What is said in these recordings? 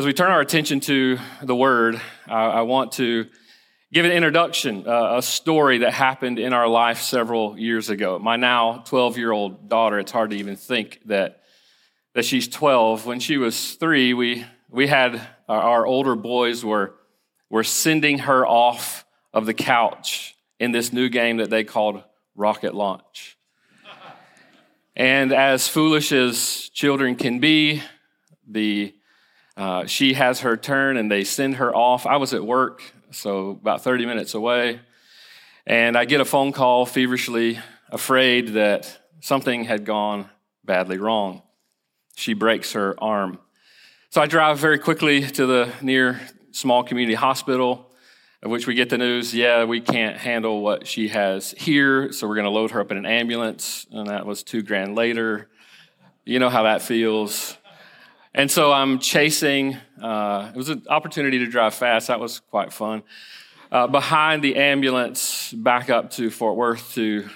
As we turn our attention to the Word, I want to give an introduction, a story that happened in our life several years ago. My now 12-year-old daughter, it's hard to even think that she's 12. When she was 3, we had our older boys were sending her off of the couch in this new game that they called rocket launch. And as foolish as children can be, she has her turn and they send her off. I was at work, so about 30 minutes away, and I get a phone call feverishly afraid that something had gone badly wrong. She breaks her arm. So I drive very quickly to the near small community hospital, of which we get the news, we can't handle what she has here, so we're going to load her up in an ambulance, and that was $2,000 later. You know how that feels. And so I'm chasing, it was an opportunity to drive fast, that was quite fun, behind the ambulance back up to Fort Worth to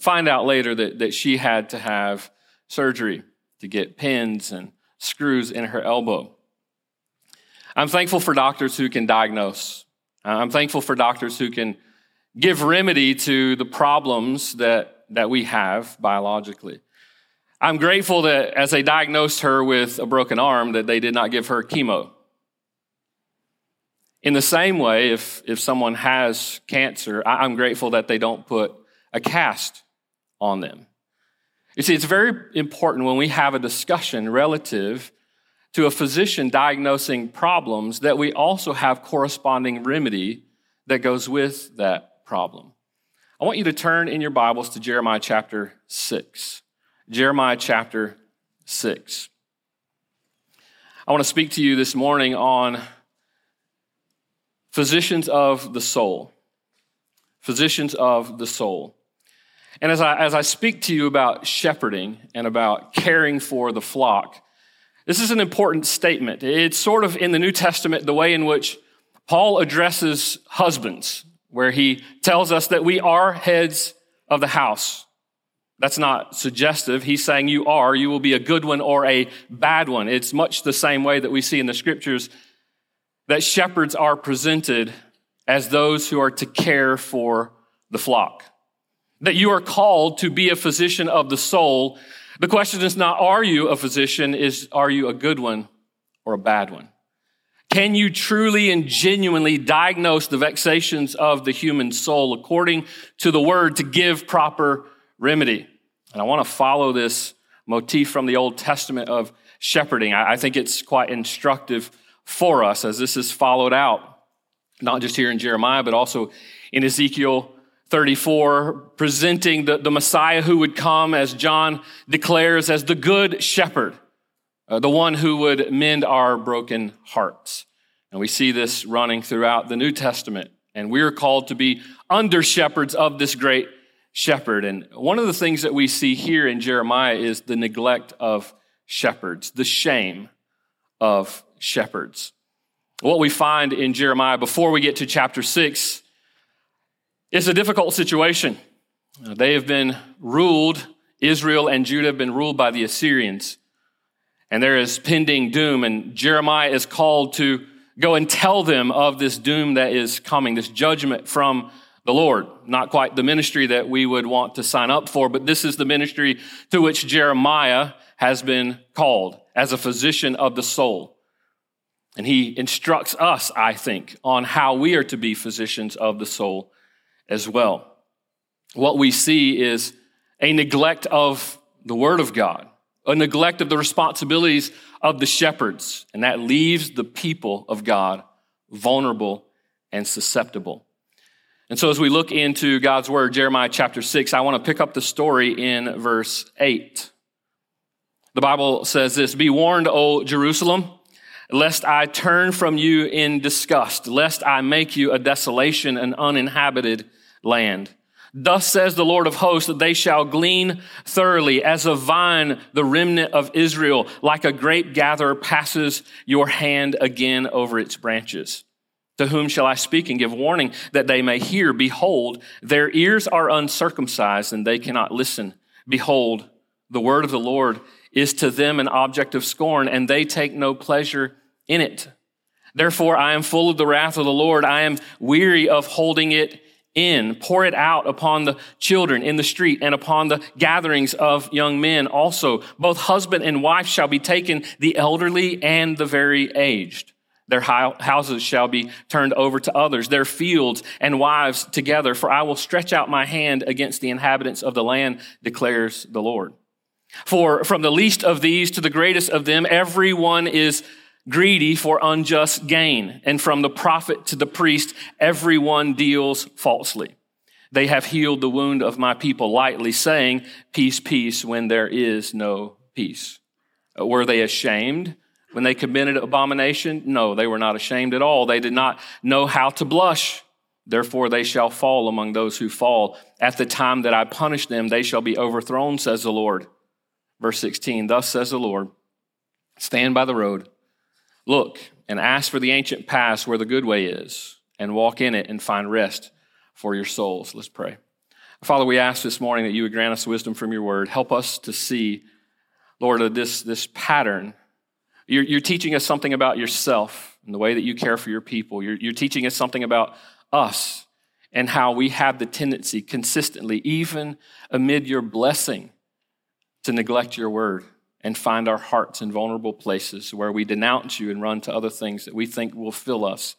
find out later that she had to have surgery to get pins and screws in her elbow. I'm thankful for doctors who can diagnose. I'm thankful for doctors who can give remedy to the problems that we have biologically. I'm grateful that as they diagnosed her with a broken arm, that they did not give her chemo. In the same way, if someone has cancer, I'm grateful that they don't put a cast on them. You see, it's very important when we have a discussion relative to a physician diagnosing problems, that we also have corresponding remedy that goes with that problem. I want you to turn in your Bibles to Jeremiah chapter 6. Jeremiah chapter 6. I want to speak to you this morning on physicians of the soul. Physicians of the soul. And as I speak to you about shepherding and about caring for the flock, this is an important statement. It's sort of in the New Testament, the way in which Paul addresses husbands, where he tells us that we are heads of the house. That's not suggestive. He's saying you will be a good one or a bad one. It's much the same way that we see in the scriptures that shepherds are presented as those who are to care for the flock. That you are called to be a physician of the soul. The question is not, are you a physician? Are you a good one or a bad one? Can you truly and genuinely diagnose the vexations of the human soul according to the word to give proper remedy? And I want to follow this motif from the Old Testament of shepherding. I think it's quite instructive for us as this is followed out, not just here in Jeremiah, but also in Ezekiel 34, presenting the Messiah who would come, as John declares, as the good shepherd, the one who would mend our broken hearts. And we see this running throughout the New Testament, and we are called to be under-shepherds of this great shepherd. And one of the things that we see here in Jeremiah is the neglect of shepherds, the shame of shepherds. What we find in Jeremiah before we get to chapter 6, it's a difficult situation. They have been ruled, Israel and Judah have been ruled by the Assyrians, and there is pending doom, and Jeremiah is called to go and tell them of this doom that is coming, this judgment from the Lord. Not quite the ministry that we would want to sign up for, but this is the ministry to which Jeremiah has been called as a physician of the soul. And he instructs us, I think, on how we are to be physicians of the soul as well. What we see is a neglect of the Word of God, a neglect of the responsibilities of the shepherds, and that leaves the people of God vulnerable and susceptible. And so as we look into God's Word, Jeremiah chapter 6, I want to pick up the story in verse 8. The Bible says this, "Be warned, O Jerusalem, lest I turn from you in disgust, lest I make you a desolation, an uninhabited land. Thus says the Lord of hosts, that they shall glean thoroughly as a vine, the remnant of Israel, like a grape gatherer passes your hand again over its branches. To whom shall I speak and give warning that they may hear? Behold, their ears are uncircumcised and they cannot listen. Behold, the word of the Lord is to them an object of scorn, and they take no pleasure in it. Therefore, I am full of the wrath of the Lord. I am weary of holding it in. Pour it out upon the children in the street and upon the gatherings of young men also. Both husband and wife shall be taken, the elderly and the very aged. Their houses shall be turned over to others, their fields and wives together, for I will stretch out my hand against the inhabitants of the land, declares the Lord. For from the least of these to the greatest of them, everyone is greedy for unjust gain, and from the prophet to the priest, everyone deals falsely. They have healed the wound of my people lightly, saying, peace, peace, when there is no peace. Were they ashamed when they committed abomination? No, they were not ashamed at all. They did not know how to blush. Therefore, they shall fall among those who fall. At the time that I punish them, they shall be overthrown, says the Lord. Verse 16, thus says the Lord, stand by the road, look and ask for the ancient paths where the good way is, and walk in it and find rest for your souls. Let's pray. Father, we ask this morning that you would grant us wisdom from your word. Help us to see, Lord, this pattern. You're teaching us something about yourself and the way that you care for your people. You're teaching us something about us and how we have the tendency consistently, even amid your blessing, to neglect your word and find our hearts in vulnerable places where we denounce you and run to other things that we think will fill us.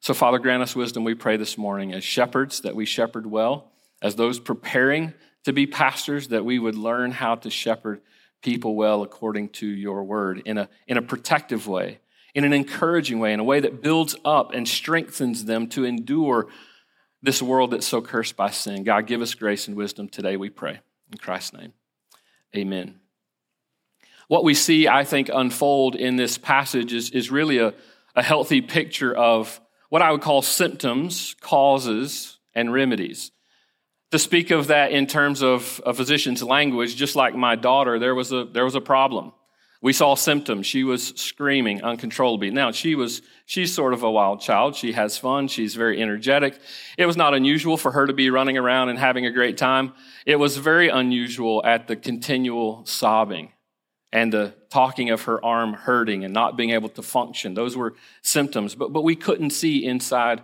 So, Father, grant us wisdom, we pray this morning, as shepherds that we shepherd well, as those preparing to be pastors that we would learn how to shepherd people well according to your word in a protective way, in an encouraging way, in a way that builds up and strengthens them to endure this world that's so cursed by sin. God, give us grace and wisdom today, we pray. In Christ's name, amen. What we see, I think, unfold in this passage is really a healthy picture of what I would call symptoms, causes, and remedies. To speak of that in terms of a physician's language, just like my daughter, there was a problem. We saw symptoms. She was screaming uncontrollably. Now, she's sort of a wild child. She has fun. She's very energetic. It was not unusual for her to be running around and having a great time. It was very unusual at the continual sobbing and the talking of her arm hurting and not being able to function. Those were symptoms, but we couldn't see inside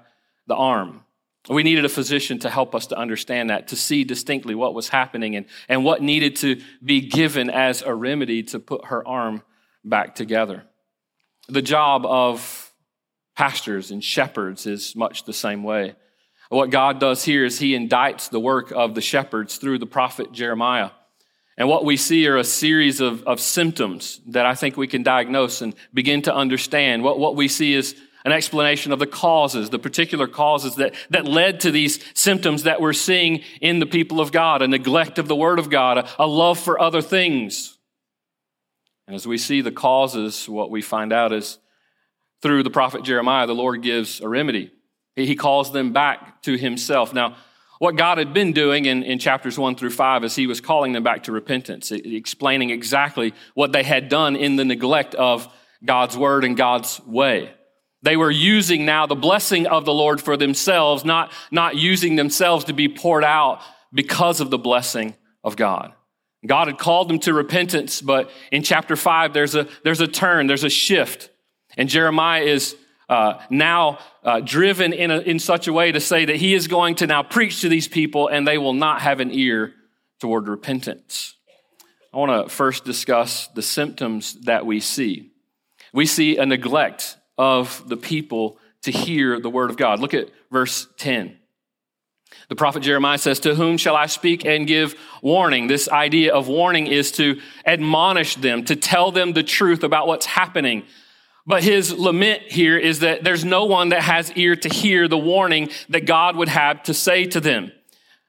the arm. We needed a physician to help us to understand that, to see distinctly what was happening and what needed to be given as a remedy to put her arm back together. The job of pastors and shepherds is much the same way. What God does here is he indicts the work of the shepherds through the prophet Jeremiah. And what we see are a series of symptoms that I think we can diagnose and begin to understand. What we see is an explanation of the causes, the particular causes that led to these symptoms that we're seeing in the people of God, a neglect of the Word of God, a love for other things. And as we see the causes, what we find out is through the prophet Jeremiah, the Lord gives a remedy. He calls them back to himself. Now, what God had been doing in chapters 1-5 is he was calling them back to repentance, explaining exactly what they had done in the neglect of God's word and God's way. They were using now the blessing of the Lord for themselves, not using themselves to be poured out because of the blessing of God. God had called them to repentance, but in chapter 5, there's a turn, there's a shift. And Jeremiah is now driven in such a way to say that he is going to now preach to these people and they will not have an ear toward repentance. I want to first discuss the symptoms that we see. We see a neglect of the people to hear the word of God. Look at verse 10. The prophet Jeremiah says, to whom shall I speak and give warning? This idea of warning is to admonish them, to tell them the truth about what's happening. But his lament here is that there's no one that has ear to hear the warning that God would have to say to them.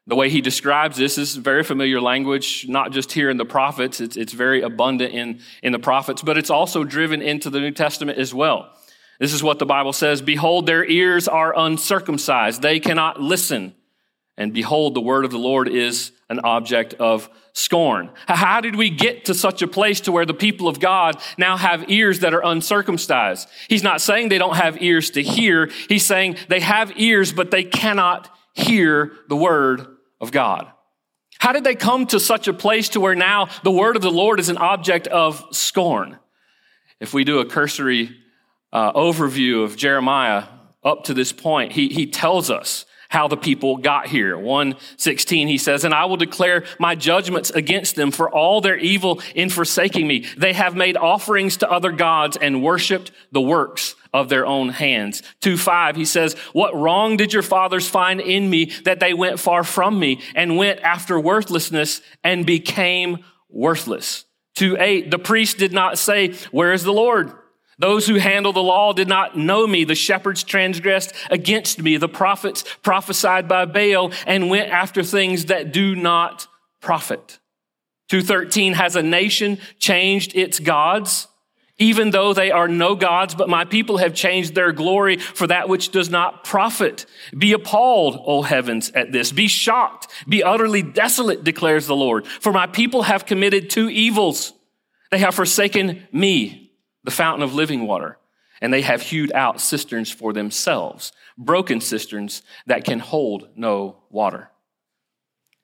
The way he describes this is very familiar language, not just here in the prophets. It's very abundant in the prophets, but it's also driven into the New Testament as well. This is what the Bible says, behold, their ears are uncircumcised. They cannot listen. And behold, the word of the Lord is an object of scorn. How did we get to such a place to where the people of God now have ears that are uncircumcised? He's not saying they don't have ears to hear. He's saying they have ears, but they cannot hear the word of God. How did they come to such a place to where now the word of the Lord is an object of scorn? If we do a cursory overview of Jeremiah up to this point, he tells us how the people got here. 1:16, he says, "And I will declare my judgments against them for all their evil in forsaking me. They have made offerings to other gods and worshiped the works of their own hands." 2:5, he says, "What wrong did your fathers find in me that they went far from me and went after worthlessness and became worthless?" 2:8, "The priest did not say, 'Where is the Lord?' Those who handle the law did not know me. The shepherds transgressed against me. The prophets prophesied by Baal and went after things that do not profit." 2:13, "Has a nation changed its gods? Even though they are no gods, but my people have changed their glory for that which does not profit. Be appalled, O heavens, at this. Be shocked. Be utterly desolate, declares the Lord. For my people have committed two evils. They have forsaken me, the fountain of living water, and they have hewed out cisterns for themselves, broken cisterns that can hold no water."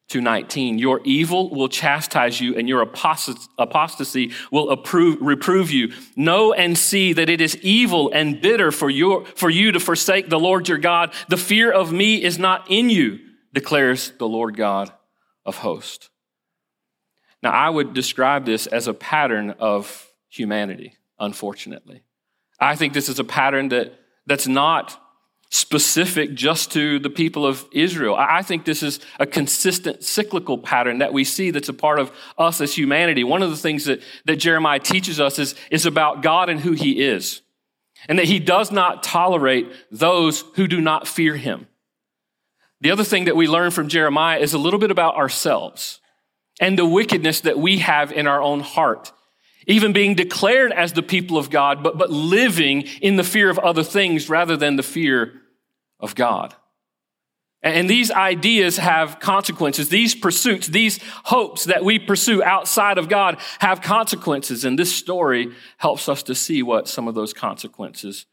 2:19, "Your evil will chastise you, and your apostasy will reprove you. Know and see that it is evil and bitter for you to forsake the Lord your God. The fear of me is not in you, declares the Lord God of hosts." Now, I would describe this as a pattern of humanity. Unfortunately, I think this is a pattern that's not specific just to the people of Israel. I think this is a consistent cyclical pattern that we see that's a part of us as humanity. One of the things that Jeremiah teaches us is about God and who he is, and that he does not tolerate those who do not fear him. The other thing that we learn from Jeremiah is a little bit about ourselves and the wickedness that we have in our own heart, even being declared as the people of God, but living in the fear of other things rather than the fear of God. And these ideas have consequences. These pursuits, these hopes that we pursue outside of God have consequences. And this story helps us to see what some of those consequences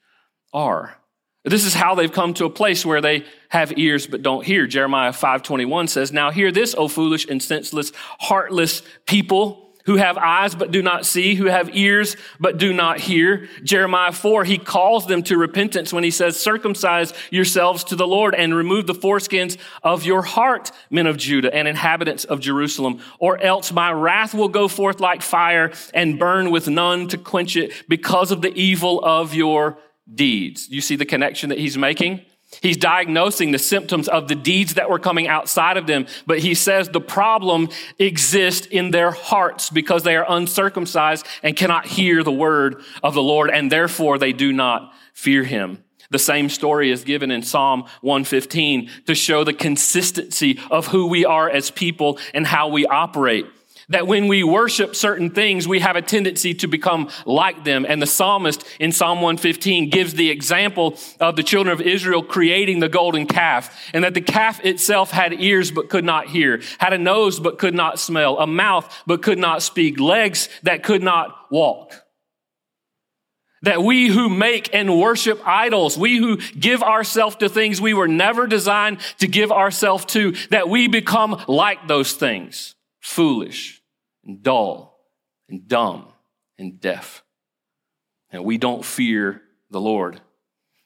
are. This is how they've come to a place where they have ears but don't hear. Jeremiah 5:21 says, "Now hear this, O foolish and senseless, heartless people, who have eyes but do not see, who have ears but do not hear." Jeremiah 4, he calls them to repentance when he says, "Circumcise yourselves to the Lord and remove the foreskins of your heart, men of Judah and inhabitants of Jerusalem, or else my wrath will go forth like fire and burn with none to quench it because of the evil of your deeds." You see the connection that he's making? He's diagnosing the symptoms of the deeds that were coming outside of them, but he says the problem exists in their hearts because they are uncircumcised and cannot hear the word of the Lord, and therefore they do not fear him. The same story is given in Psalm 115 to show the consistency of who we are as people and how we operate. That when we worship certain things, we have a tendency to become like them. And the psalmist in Psalm 115 gives the example of the children of Israel creating the golden calf, and that the calf itself had ears but could not hear, had a nose but could not smell, a mouth but could not speak, legs that could not walk. That we who make and worship idols, we who give ourselves to things we were never designed to give ourselves to, that we become like those things. Foolish and dull and dumb and deaf. And we don't fear the Lord.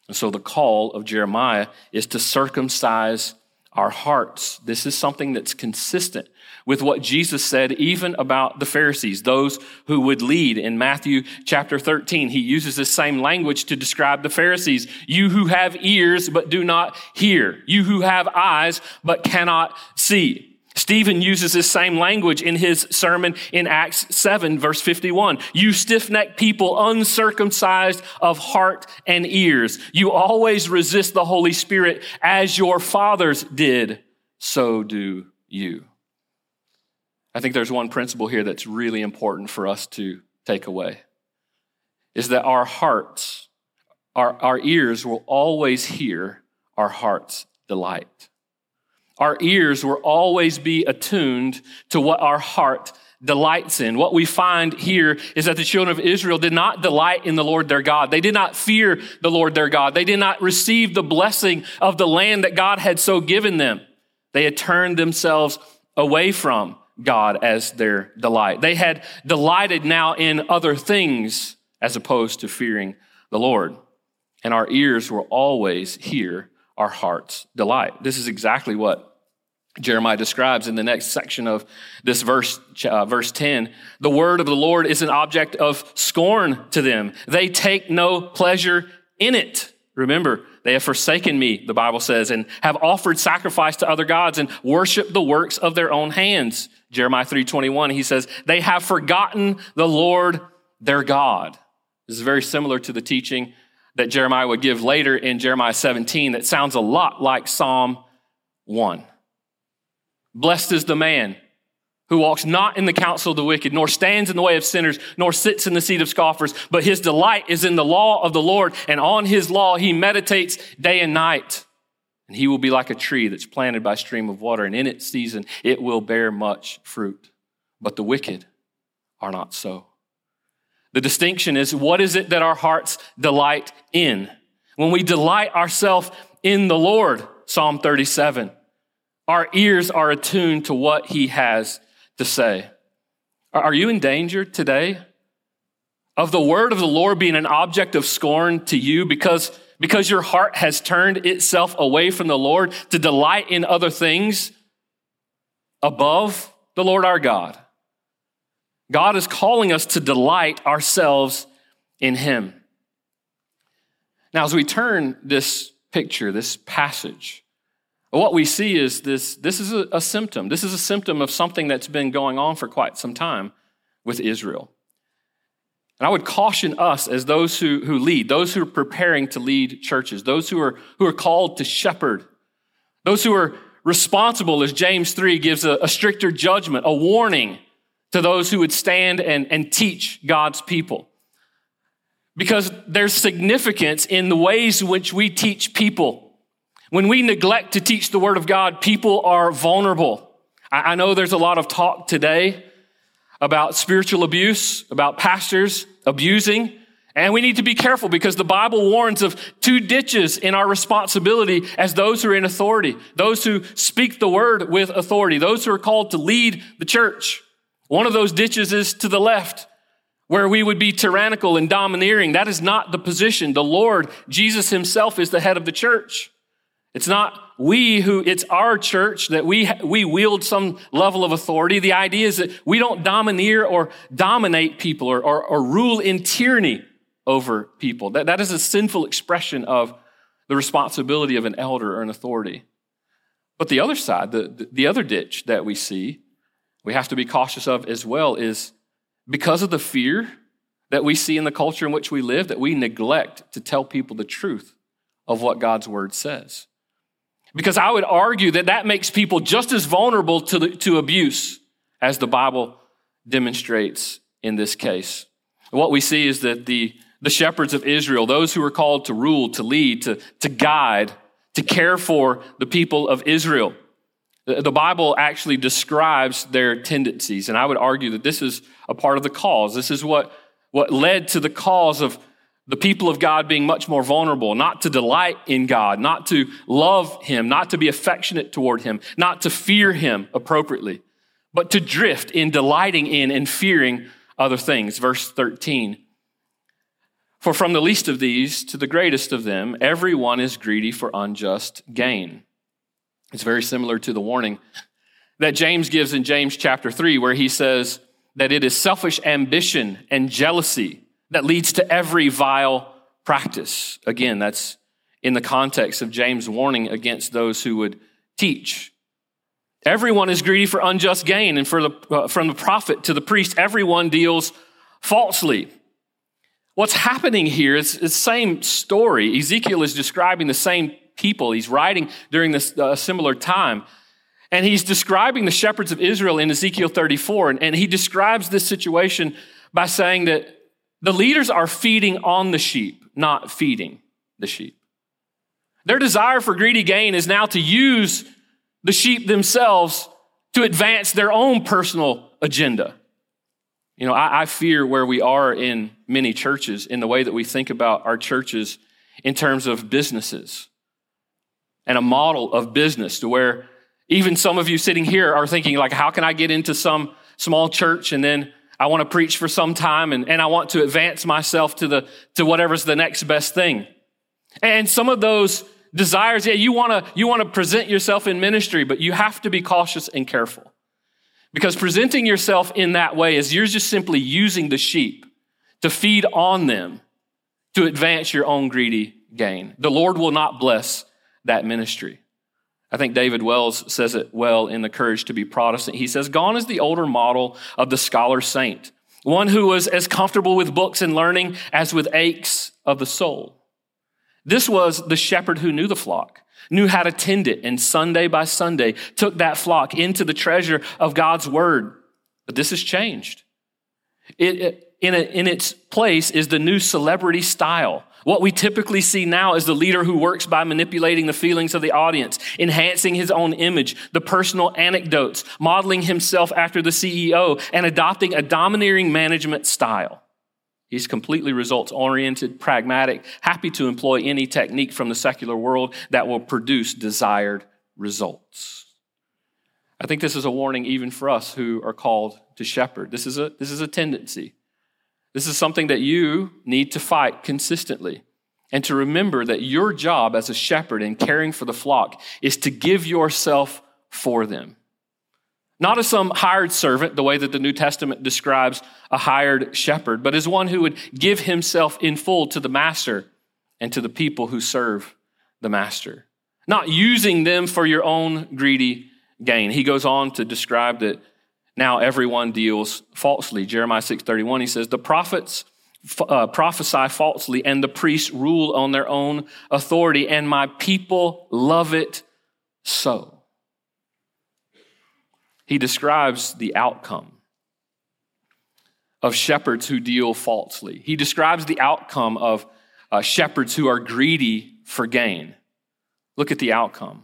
And so the call of Jeremiah is to circumcise our hearts. This is something that's consistent with what Jesus said even about the Pharisees, those who would lead. In Matthew chapter 13, he uses this same language to describe the Pharisees. "You who have ears but do not hear. You who have eyes but cannot see." Stephen uses this same language in his sermon in Acts 7, verse 51. "You stiff-necked people, uncircumcised of heart and ears, you always resist the Holy Spirit as your fathers did, so do you." I think there's one principle here that's really important for us to take away, is that our hearts, our ears will always hear our heart's delight. Our ears will always be attuned to what our heart delights in. What we find here is that the children of Israel did not delight in the Lord their God. They did not fear the Lord their God. They did not receive the blessing of the land that God had so given them. They had turned themselves away from God as their delight. They had delighted now in other things as opposed to fearing the Lord, and our ears will always hear our heart's delight. This is exactly what Jeremiah describes in the next section of this verse, verse 10. The word of the Lord is an object of scorn to them. They take no pleasure in it. Remember, they have forsaken me, the Bible says, and have offered sacrifice to other gods and worship the works of their own hands. Jeremiah 3:21, he says, they have forgotten the Lord, their God. This is very similar to the teaching that Jeremiah would give later in Jeremiah 17 that sounds a lot like Psalm 1. Blessed is the man who walks not in the counsel of the wicked, nor stands in the way of sinners, nor sits in the seat of scoffers, but his delight is in the law of the Lord, and on his law he meditates day and night. And he will be like a tree that's planted by a stream of water, and in its season it will bear much fruit. But the wicked are not so. The distinction is, what is it that our hearts delight in? When we delight ourselves in the Lord, Psalm 37, our ears are attuned to what he has to say. Are you in danger today of the word of the Lord being an object of scorn to you because your heart has turned itself away from the Lord to delight in other things above the Lord our God? God is calling us to delight ourselves in him. Now, as we turn this picture, this passage, what we see is this is a symptom. This is a symptom of something that's been going on for quite some time with Israel. And I would caution us as those who lead, those who are preparing to lead churches, those who are called to shepherd, those who are responsible, as James 3 gives a stricter judgment, a warning to those who would stand and teach God's people. Because there's significance in the ways in which we teach people. When we neglect to teach the word of God, people are vulnerable. I know there's a lot of talk today about spiritual abuse, about pastors abusing, and we need to be careful because the Bible warns of two ditches in our responsibility as those who are in authority, those who speak the word with authority, those who are called to lead the church. One of those ditches is to the left, where we would be tyrannical and domineering. That is not the position. The Lord, Jesus himself, is the head of the church. It's not we who, it's our church that we wield some level of authority. The idea is that we don't domineer or dominate people or rule in tyranny over people. That is a sinful expression of the responsibility of an elder or an authority. But the other side, the other ditch that we see, we have to be cautious of as well, is because of the fear that we see in the culture in which we live, that we neglect to tell people the truth of what God's word says. Because I would argue that makes people just as vulnerable to abuse as the Bible demonstrates in this case. What we see is that the shepherds of Israel, those who are called to rule, to lead, to guide, to care for the people of Israel, the Bible actually describes their tendencies. And I would argue that this is a part of the cause. This is what led to the cause of the people of God being much more vulnerable, not to delight in God, not to love him, not to be affectionate toward him, not to fear him appropriately, but to drift in delighting in and fearing other things. Verse 13, for from the least of these to the greatest of them, everyone is greedy for unjust gain. It's very similar to the warning that James gives in James chapter 3, where he says that it is selfish ambition and jealousy that leads to every vile practice. Again, that's in the context of James' warning against those who would teach. Everyone is greedy for unjust gain, and from the prophet to the priest, everyone deals falsely. What's happening here is the same story. Ezekiel is describing the same people. He's writing during this similar time. And he's describing the shepherds of Israel in Ezekiel 34. And he describes this situation by saying that the leaders are feeding on the sheep, not feeding the sheep. Their desire for greedy gain is now to use the sheep themselves to advance their own personal agenda. You know, I fear where we are in many churches in the way that we think about our churches in terms of businesses and a model of business to where even some of you sitting here are thinking like, how can I get into some small church and then I want to preach for some time, and I want to advance myself to whatever's the next best thing. And some of those desires, yeah, you want to present yourself in ministry, but you have to be cautious and careful, because presenting yourself in that way is you're just simply using the sheep to feed on them to advance your own greedy gain. The Lord will not bless that ministry. I think David Wells says it well in The Courage to be Protestant. He says, "Gone is the older model of the scholar saint, one who was as comfortable with books and learning as with aches of the soul. This was the shepherd who knew the flock, knew how to tend it, and Sunday by Sunday took that flock into the treasure of God's word." But this has changed. In its place is the new celebrity style. What we typically see now is the leader who works by manipulating the feelings of the audience, enhancing his own image, the personal anecdotes, modeling himself after the CEO, and adopting a domineering management style. He's completely results-oriented, pragmatic, happy to employ any technique from the secular world that will produce desired results. I think this is a warning even for us who are called to shepherd. This is a tendency. This is something that you need to fight consistently, and to remember that your job as a shepherd in caring for the flock is to give yourself for them. Not as some hired servant, the way that the New Testament describes a hired shepherd, but as one who would give himself in full to the master and to the people who serve the master. Not using them for your own greedy gain. He goes on to describe that now everyone deals falsely. Jeremiah 6:31, he says, "The prophets prophesy falsely, and the priests rule on their own authority, and my people love it so." He describes the outcome of shepherds who deal falsely. He describes the outcome of shepherds who are greedy for gain. Look at the outcome.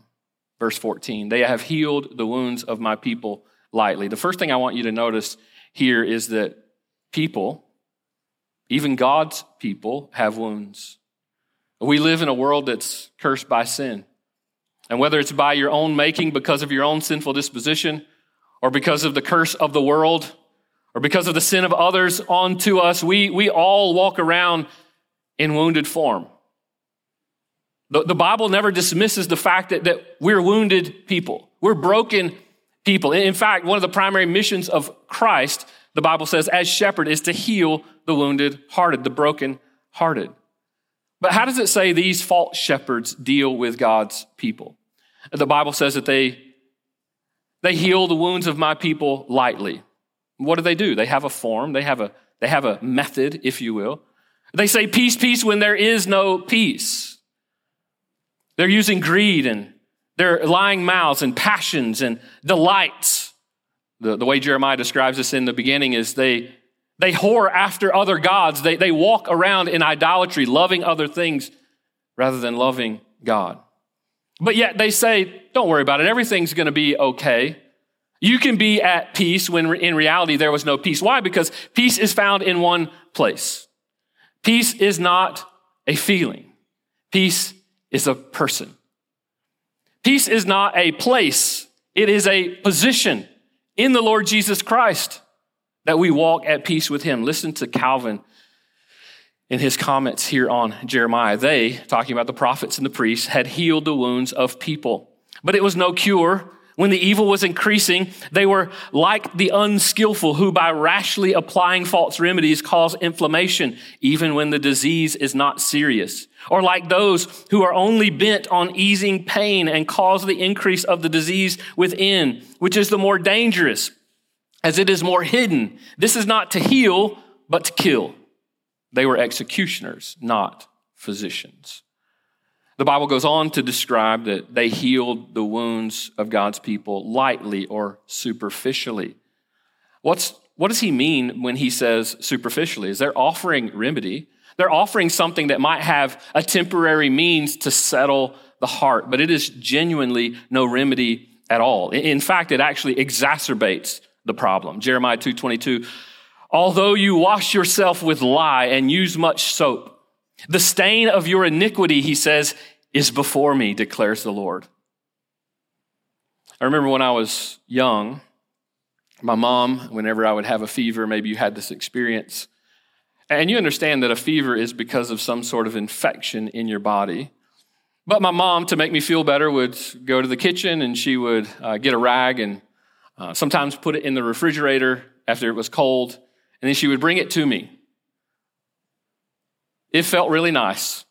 Verse 14, "They have healed the wounds of my people lightly." The first thing I want you to notice here is that people, even God's people, have wounds. We live in a world that's cursed by sin. And whether it's by your own making because of your own sinful disposition, or because of the curse of the world, or because of the sin of others onto us, we all walk around in wounded form. The Bible never dismisses the fact that we're wounded people. We're broken people. In fact, one of the primary missions of Christ, the Bible says, as shepherd, is to heal the wounded hearted, the broken hearted. But how does it say these false shepherds deal with God's people? The Bible says that they heal the wounds of my people lightly. What do? They have a form. They have a method, if you will. They say peace, peace, when there is no peace. They're using greed and their lying mouths and passions and delights. The way Jeremiah describes this in the beginning is they whore after other gods. They walk around in idolatry, loving other things rather than loving God. But yet they say, "Don't worry about it. Everything's going to be okay. You can be at peace," when in reality there was no peace. Why? Because peace is found in one place. Peace is not a feeling. Peace is a person. Peace is not a place. It is a position in the Lord Jesus Christ that we walk at peace with him. Listen to Calvin in his comments here on Jeremiah. They, talking about the prophets and the priests, had healed the wounds of people, but it was no cure. When the evil was increasing, they were like the unskillful who by rashly applying false remedies cause inflammation, even when the disease is not serious. Or like those who are only bent on easing pain and cause the increase of the disease within, which is the more dangerous, as it is more hidden. This is not to heal, but to kill. They were executioners, not physicians. The Bible goes on to describe that they healed the wounds of God's people lightly or superficially. What does he mean when he says superficially? Is they're offering remedy? They're offering something that might have a temporary means to settle the heart, but it is genuinely no remedy at all. In fact, it actually exacerbates the problem. Jeremiah 2:22, "Although you wash yourself with lye and use much soap, the stain of your iniquity," he says, "is before me, declares the Lord." I remember when I was young, My mom, whenever I would have a fever, maybe you had this experience. And you understand that a fever is because of some sort of infection in your body. But my mom, to make me feel better, would go to the kitchen and she would get a rag and sometimes put it in the refrigerator after it was cold. And then she would bring it to me. It felt really nice.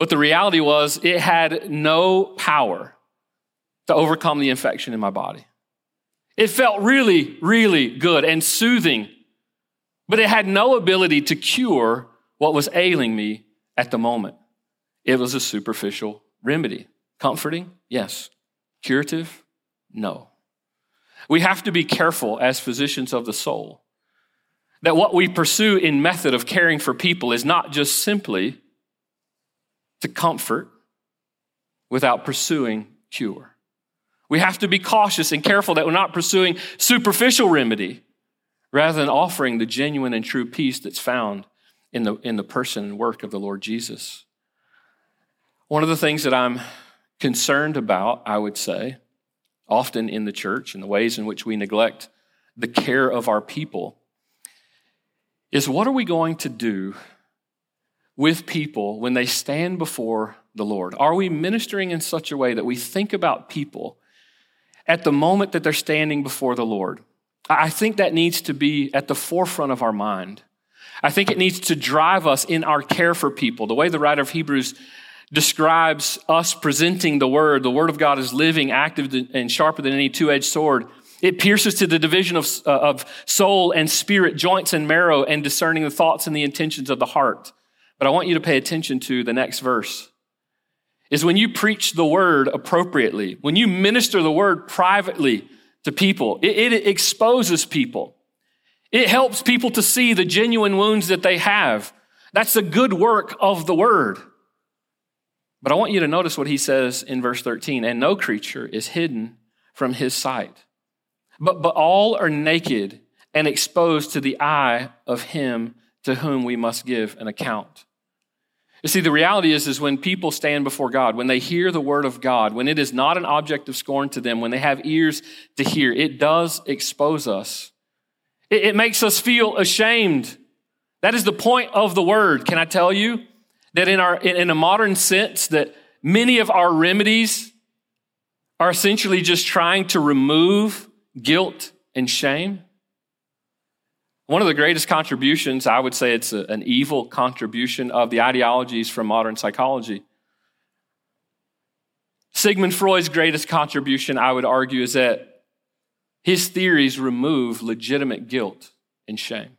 But the reality was it had no power to overcome the infection in my body. It felt really, really good and soothing, but it had no ability to cure what was ailing me at the moment. It was a superficial remedy. Comforting? Yes. Curative? No. We have to be careful as physicians of the soul that what we pursue in method of caring for people is not just simply to comfort without pursuing cure. We have to be cautious and careful that we're not pursuing superficial remedy rather than offering the genuine and true peace that's found in the person and work of the Lord Jesus. One of the things that I'm concerned about, I would say, often in the church and the ways in which we neglect the care of our people is what are we going to do with people when they stand before the Lord? Are we ministering in such a way that we think about people at the moment that they're standing before the Lord? I think that needs to be at the forefront of our mind. I think it needs to drive us in our care for people. The way the writer of Hebrews describes us presenting the Word of God is living, active, and sharper than any two-edged sword. It pierces to the division of soul and spirit, joints and marrow, and discerning the thoughts and the intentions of the heart. But I want you to pay attention to the next verse, is when you preach the word appropriately, when you minister the word privately to people, it exposes people. It helps people to see the genuine wounds that they have. That's the good work of the word. But I want you to notice what he says in verse 13, and no creature is hidden from his sight, but all are naked and exposed to the eye of him to whom we must give an account. You see, the reality is when people stand before God, when they hear the word of God, when it is not an object of scorn to them, when they have ears to hear, it does expose us. It makes us feel ashamed. That is the point of the word. Can I tell you that in a modern sense, that many of our remedies are essentially just trying to remove guilt and shame? One of the greatest contributions, I would say it's an evil contribution of the ideologies from modern psychology. Sigmund Freud's greatest contribution, I would argue, is that his theories remove legitimate guilt and shame.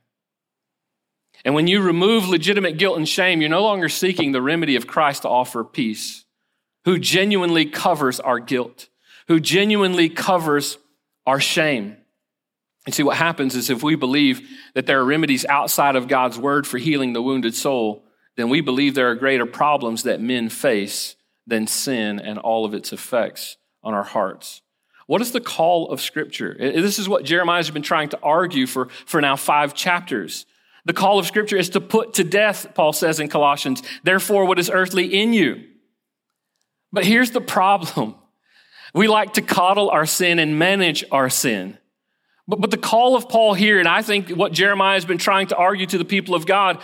And when you remove legitimate guilt and shame, you're no longer seeking the remedy of Christ to offer peace, who genuinely covers our guilt, who genuinely covers our shame. And see, what happens is if we believe that there are remedies outside of God's word for healing the wounded soul, then we believe there are greater problems that men face than sin and all of its effects on our hearts. What is the call of Scripture? This is what Jeremiah has been trying to argue for now 5 chapters. The call of Scripture is to put to death, Paul says in Colossians, therefore what is earthly in you. But here's the problem. We like to coddle our sin and manage our sin. But the call of Paul here, and I think what Jeremiah has been trying to argue to the people of God,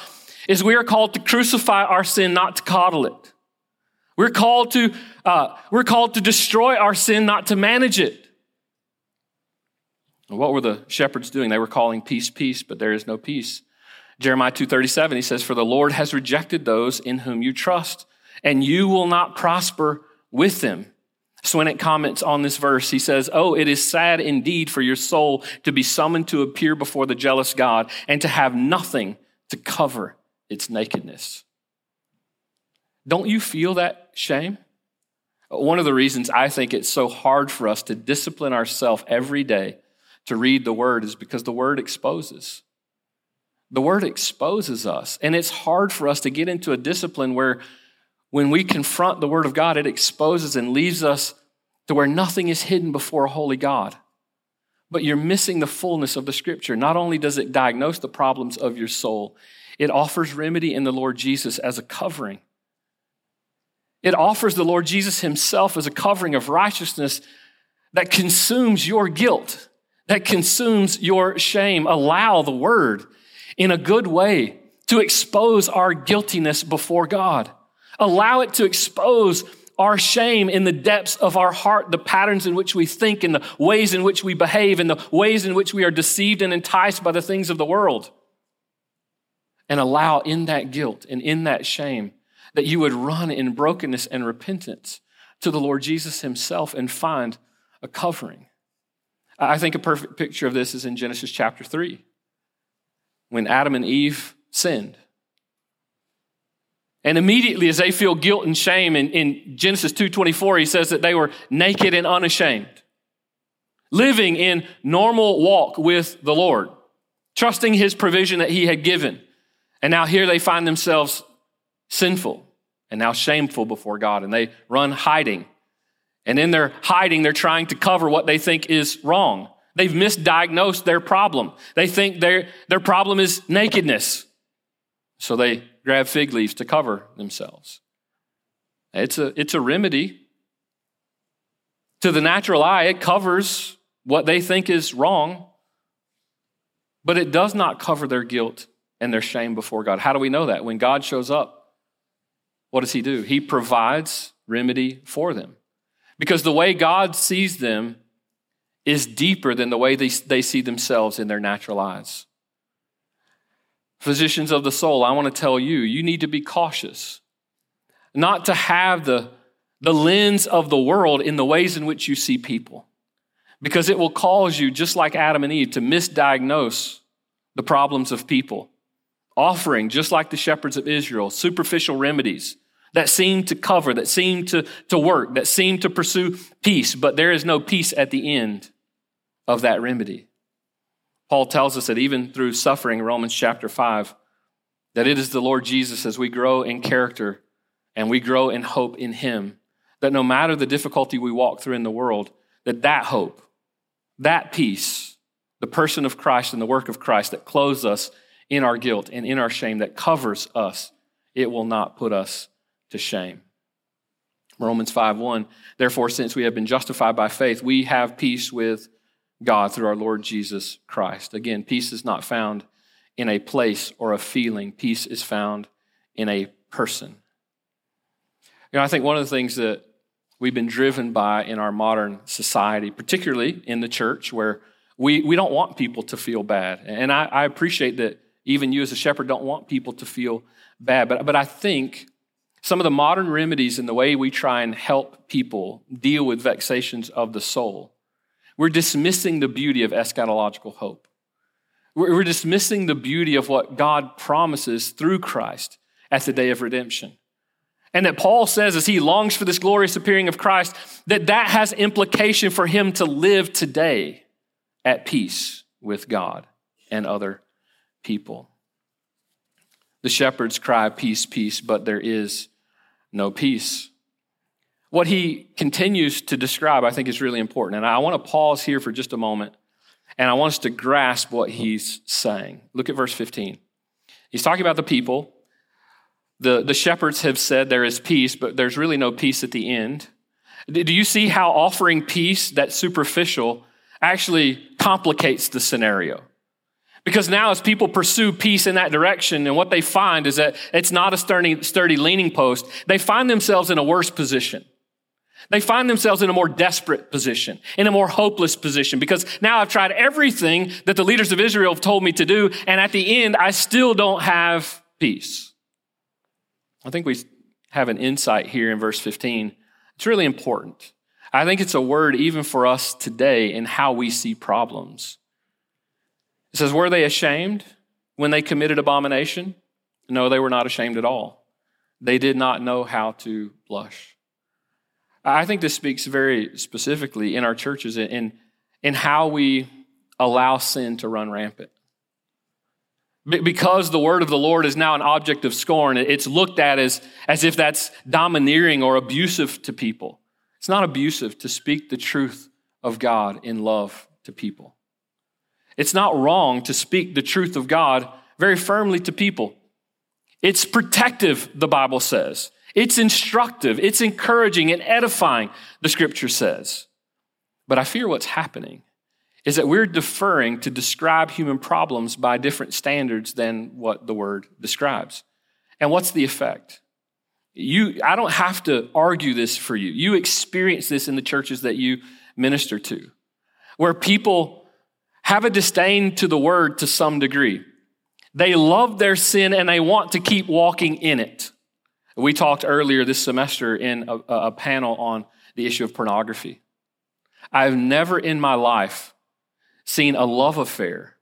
is we are called to crucify our sin, not to coddle it. We're called to destroy our sin, not to manage it. And what were the shepherds doing? They were calling peace, peace, but there is no peace. Jeremiah 2:37, he says, for the Lord has rejected those in whom you trust, and you will not prosper with them. Swinnet comments on this verse. He says, oh, it is sad indeed for your soul to be summoned to appear before the jealous God and to have nothing to cover its nakedness. Don't you feel that shame? One of the reasons I think it's so hard for us to discipline ourselves every day to read the word is because the word exposes. The word exposes us. And it's hard for us to get into a discipline where when we confront the word of God, it exposes and leaves us to where nothing is hidden before a holy God. But you're missing the fullness of the Scripture. Not only does it diagnose the problems of your soul, it offers remedy in the Lord Jesus as a covering. It offers the Lord Jesus himself as a covering of righteousness that consumes your guilt, that consumes your shame. Allow the word in a good way to expose our guiltiness before God. Allow it to expose our shame in the depths of our heart, the patterns in which we think and the ways in which we behave and the ways in which we are deceived and enticed by the things of the world. And allow in that guilt and in that shame that you would run in brokenness and repentance to the Lord Jesus himself and find a covering. I think a perfect picture of this is in Genesis chapter 3, when Adam and Eve sinned. And immediately as they feel guilt and shame, in Genesis 2:24, he says that they were naked and unashamed, living in normal walk with the Lord, trusting his provision that he had given. And now here they find themselves sinful and now shameful before God, and they run hiding. And in their hiding, they're trying to cover what they think is wrong. They've misdiagnosed their problem. They think their problem is nakedness. So they grab fig leaves to cover themselves. It's a remedy. To the natural eye, it covers what they think is wrong, but it does not cover their guilt and their shame before God. How do we know that? When God shows up, what does he do? He provides remedy for them. Because the way God sees them is deeper than the way they see themselves in their natural eyes. Physicians of the soul, I want to tell you, you need to be cautious not to have the lens of the world in the ways in which you see people, because it will cause you, just like Adam and Eve, to misdiagnose the problems of people, offering, just like the shepherds of Israel, superficial remedies that seem to cover, that seem to work, that seem to pursue peace, but there is no peace at the end of that remedy. Paul tells us that even through suffering, Romans chapter 5, that it is the Lord Jesus, as we grow in character and we grow in hope in him, that no matter the difficulty we walk through in the world, that hope, that peace, the person of Christ and the work of Christ that clothes us in our guilt and in our shame, that covers us, it will not put us to shame. Romans 5:1, therefore, since we have been justified by faith, we have peace with God through our Lord Jesus Christ. Again, peace is not found in a place or a feeling. Peace is found in a person. You know, I think one of the things that we've been driven by in our modern society, particularly in the church, where we don't want people to feel bad. And I appreciate that even you as a shepherd don't want people to feel bad. But I think some of the modern remedies in the way we try and help people deal with vexations of the soul, we're dismissing the beauty of eschatological hope. We're dismissing the beauty of what God promises through Christ at the day of redemption. And that Paul says, as he longs for this glorious appearing of Christ, that has implication for him to live today at peace with God and other people. The shepherds cry, peace, peace, but there is no peace. What he continues to describe, I think, is really important. And I want to pause here for just a moment, and I want us to grasp what he's saying. Look at verse 15. He's talking about the people. The shepherds have said there is peace, but there's really no peace at the end. Do you see how offering peace, that superficial, actually complicates the scenario? Because now as people pursue peace in that direction, and what they find is that it's not a sturdy leaning post, they find themselves in a worse position. They find themselves in a more desperate position, in a more hopeless position, because now I've tried everything that the leaders of Israel have told me to do, and at the end, I still don't have peace. I think we have an insight here in verse 15. It's really important. I think it's a word even for us today in how we see problems. It says, were they ashamed when they committed abomination? No, they were not ashamed at all. They did not know how to blush. I think this speaks very specifically in our churches in how we allow sin to run rampant. Because the word of the Lord is now an object of scorn, it's looked at as if that's domineering or abusive to people. It's not abusive to speak the truth of God in love to people. It's not wrong to speak the truth of God very firmly to people. It's protective, the Bible says. It's instructive, it's encouraging and edifying, the scripture says. But I fear what's happening is that we're deferring to describe human problems by different standards than what the word describes. And what's the effect? I don't have to argue this for you. You experience this in the churches that you minister to, where people have a disdain to the word to some degree. They love their sin and they want to keep walking in it. We talked earlier this semester in a panel on the issue of pornography. I've never in my life seen a love affair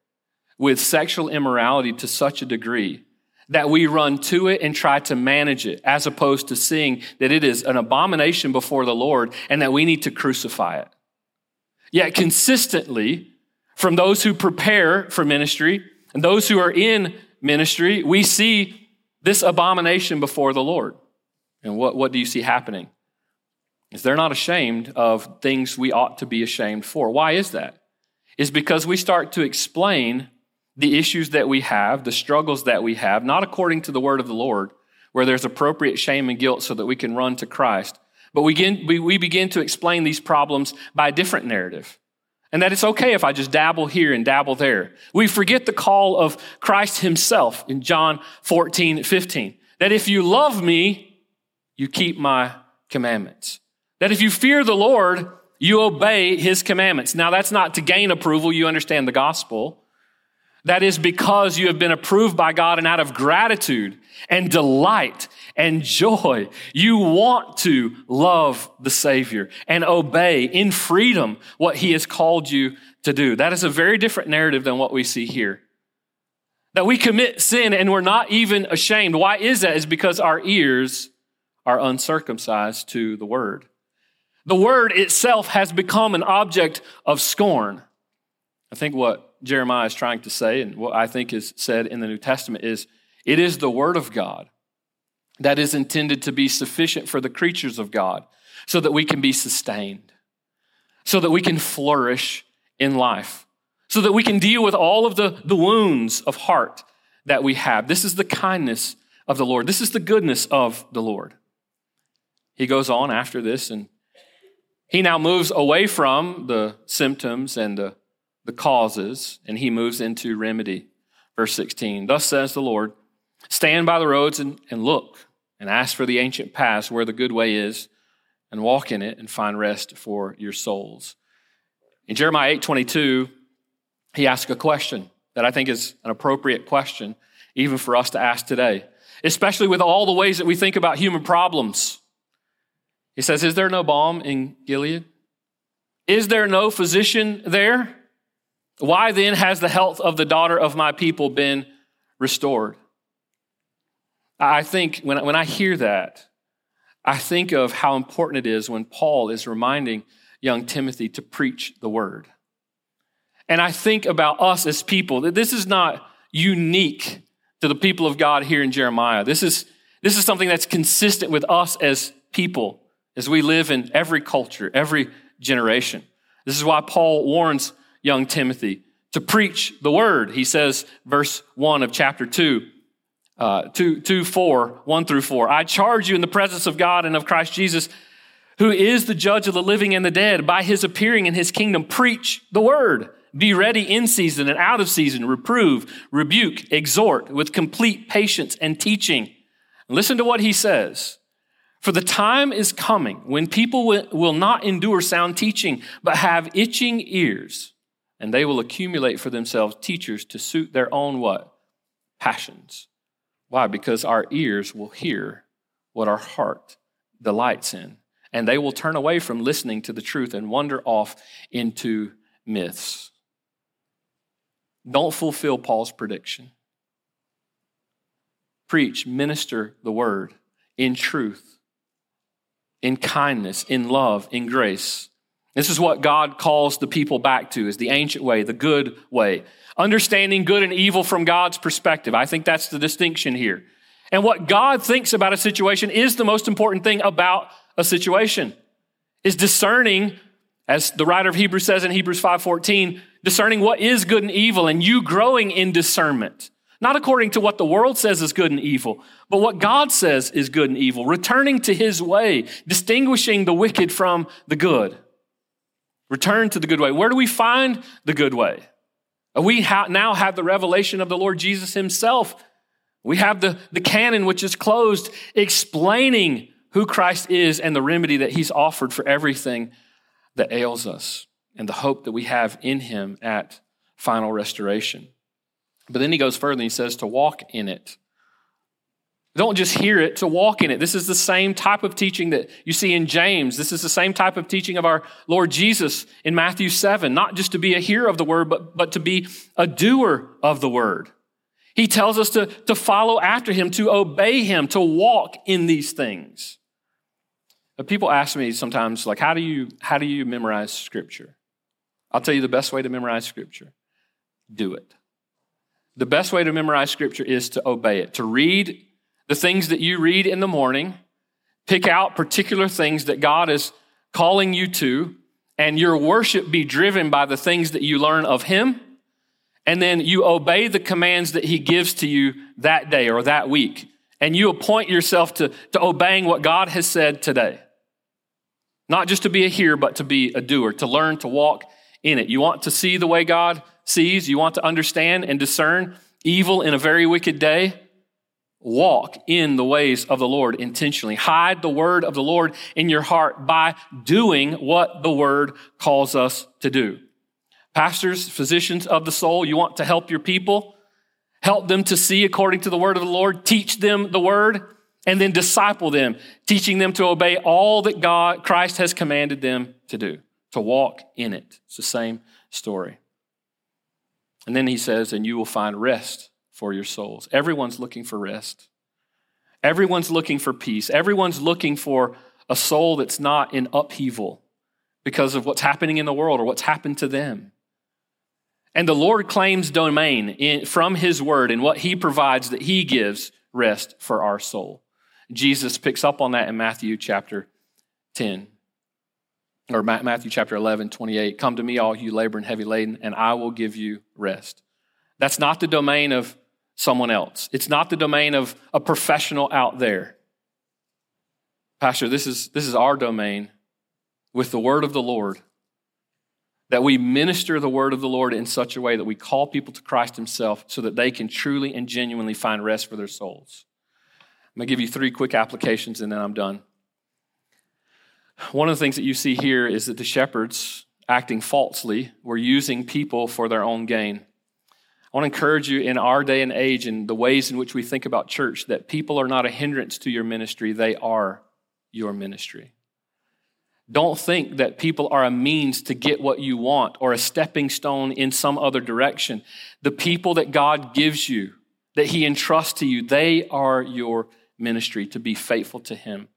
with sexual immorality to such a degree that we run to it and try to manage it, as opposed to seeing that it is an abomination before the Lord and that we need to crucify it. Yet consistently, from those who prepare for ministry and those who are in ministry, we see this abomination before the Lord. And what do you see happening? Is they're not ashamed of things we ought to be ashamed for. Why is that? It's because we start to explain the issues that we have, the struggles that we have, not according to the word of the Lord, where there's appropriate shame and guilt so that we can run to Christ. But we begin to explain these problems by a different narrative, and that it's okay if I just dabble here and dabble there. We forget the call of Christ himself in John 14:15, that if you love me, you keep my commandments. That if you fear the Lord, you obey his commandments. Now, that's not to gain approval. You understand the gospel. That is because you have been approved by God, and out of gratitude and delight and joy, you want to love the Savior and obey in freedom what he has called you to do. That is a very different narrative than what we see here. That we commit sin and we're not even ashamed. Why is that? It's because our ears are uncircumcised to the word. The word itself has become an object of scorn. I think what Jeremiah is trying to say, and what I think is said in the New Testament, is it is the word of God that is intended to be sufficient for the creatures of God so that we can be sustained, so that we can flourish in life, so that we can deal with all of the wounds of heart that we have. This is the kindness of the Lord. This is the goodness of the Lord. He goes on after this, and he now moves away from the symptoms and the causes, and he moves into remedy. Verse 16, thus says the Lord, stand by the roads and look and ask for the ancient paths where the good way is, and walk in it and find rest for your souls. In Jeremiah 8:22, he asks a question that I think is an appropriate question even for us to ask today, especially with all the ways that we think about human problems. He says, is there no balm in Gilead? Is there no physician there? Why then has the health of the daughter of my people been restored? I think when I hear that, I think of how important it is when Paul is reminding young Timothy to preach the word. And I think about us as people, that this is not unique to the people of God here in Jeremiah. This is something that's consistent with us as people, as we live in every culture, every generation. This is why Paul warns young Timothy to preach the word. He says, verse 1 of chapter 1 through 4, I charge you in the presence of God and of Christ Jesus, who is the judge of the living and the dead, by his appearing in his kingdom, preach the word. Be ready in season and out of season, reprove, rebuke, exhort with complete patience and teaching. And listen to what he says. For the time is coming when people will not endure sound teaching, but have itching ears, and they will accumulate for themselves teachers to suit their own what? Passions. Why? Because our ears will hear what our heart delights in, and they will turn away from listening to the truth and wander off into myths. Don't fulfill Paul's prediction. Preach, minister the word in truth, in kindness, in love, in grace. This is what God calls the people back to, is the ancient way, the good way. Understanding good and evil from God's perspective. I think that's the distinction here. And what God thinks about a situation is the most important thing about a situation, is discerning, as the writer of Hebrews says in Hebrews 5:14, discerning what is good and evil, and you growing in discernment. Not according to what the world says is good and evil, but what God says is good and evil. Returning to his way, distinguishing the wicked from the good. Return to the good way. Where do we find the good way? We now have the revelation of the Lord Jesus himself. We have the canon, which is closed, explaining who Christ is and the remedy that he's offered for everything that ails us and the hope that we have in him at final restoration. But then he goes further and he says to walk in it. Don't just hear it, to walk in it. This is the same type of teaching that you see in James. This is the same type of teaching of our Lord Jesus in Matthew 7, not just to be a hearer of the word, but to be a doer of the word. He tells us to follow after him, to obey him, to walk in these things. But people ask me sometimes, like, how do you memorize Scripture? I'll tell you the best way to memorize Scripture. Do it. The best way to memorize Scripture is to obey it, to read the things that you read in the morning, pick out particular things that God is calling you to, and your worship be driven by the things that you learn of him, and then you obey the commands that he gives to you that day or that week, and you appoint yourself to obeying what God has said today. Not just to be a hearer, but to be a doer, to learn to walk in it. You want to see the way God sees, you want to understand and discern evil in a very wicked day, walk in the ways of the Lord intentionally. Hide the word of the Lord in your heart by doing what the word calls us to do. Pastors, physicians of the soul, you want to help your people? Help them to see according to the word of the Lord. Teach them the word and then disciple them, teaching them to obey all that Christ has commanded them to do, to walk in it. It's the same story. And then he says, and you will find rest for your souls. Everyone's looking for rest. Everyone's looking for peace. Everyone's looking for a soul that's not in upheaval because of what's happening in the world or what's happened to them. And the Lord claims domain from his word and what he provides, that he gives rest for our soul. Jesus picks up on that in Matthew chapter 10, or Matthew chapter 11, 28. Come to me, all you labor and heavy laden, and I will give you rest. That's not the domain of someone else. It's not the domain of a professional out there. Pastor, this is our domain with the word of the Lord, that we minister the word of the Lord in such a way that we call people to Christ himself so that they can truly and genuinely find rest for their souls. I'm going to give you three quick applications and then I'm done. One of the things that you see here is that the shepherds, acting falsely, were using people for their own gain. I want to encourage you in our day and age and the ways in which we think about church that people are not a hindrance to your ministry. They are your ministry. Don't think that people are a means to get what you want or a stepping stone in some other direction. The people that God gives you, that he entrusts to you, they are your ministry, to be faithful to him.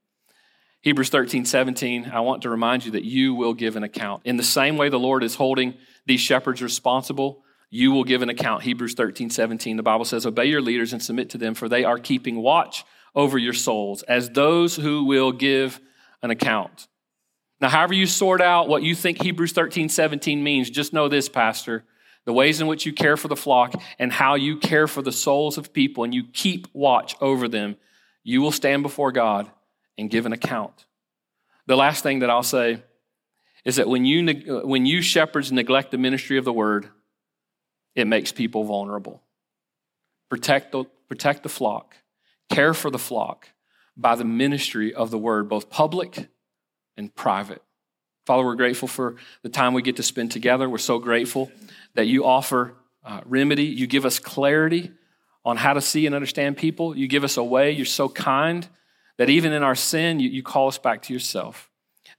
Hebrews 13:17, I want to remind you that you will give an account. In the same way the Lord is holding these shepherds responsible, you will give an account. Hebrews 13:17, the Bible says, obey your leaders and submit to them, for they are keeping watch over your souls as those who will give an account. Now, however you sort out what you think Hebrews 13:17 means, just know this, Pastor, the ways in which you care for the flock and how you care for the souls of people and you keep watch over them, you will stand before God and give an account. The last thing that I'll say is that when you shepherds neglect the ministry of the word, it makes people vulnerable. Protect the flock. Care for the flock by the ministry of the word, both public and private. Father, we're grateful for the time we get to spend together. We're so grateful that you offer remedy. You give us clarity on how to see and understand people. You give us a way. You're so kind that even in our sin, you call us back to yourself.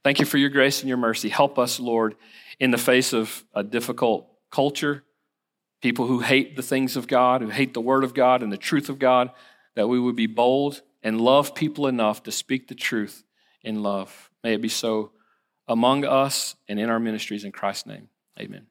Thank you for your grace and your mercy. Help us, Lord, in the face of a difficult culture, people who hate the things of God, who hate the word of God and the truth of God, that we would be bold and love people enough to speak the truth in love. May it be so among us and in our ministries in Christ's name. Amen.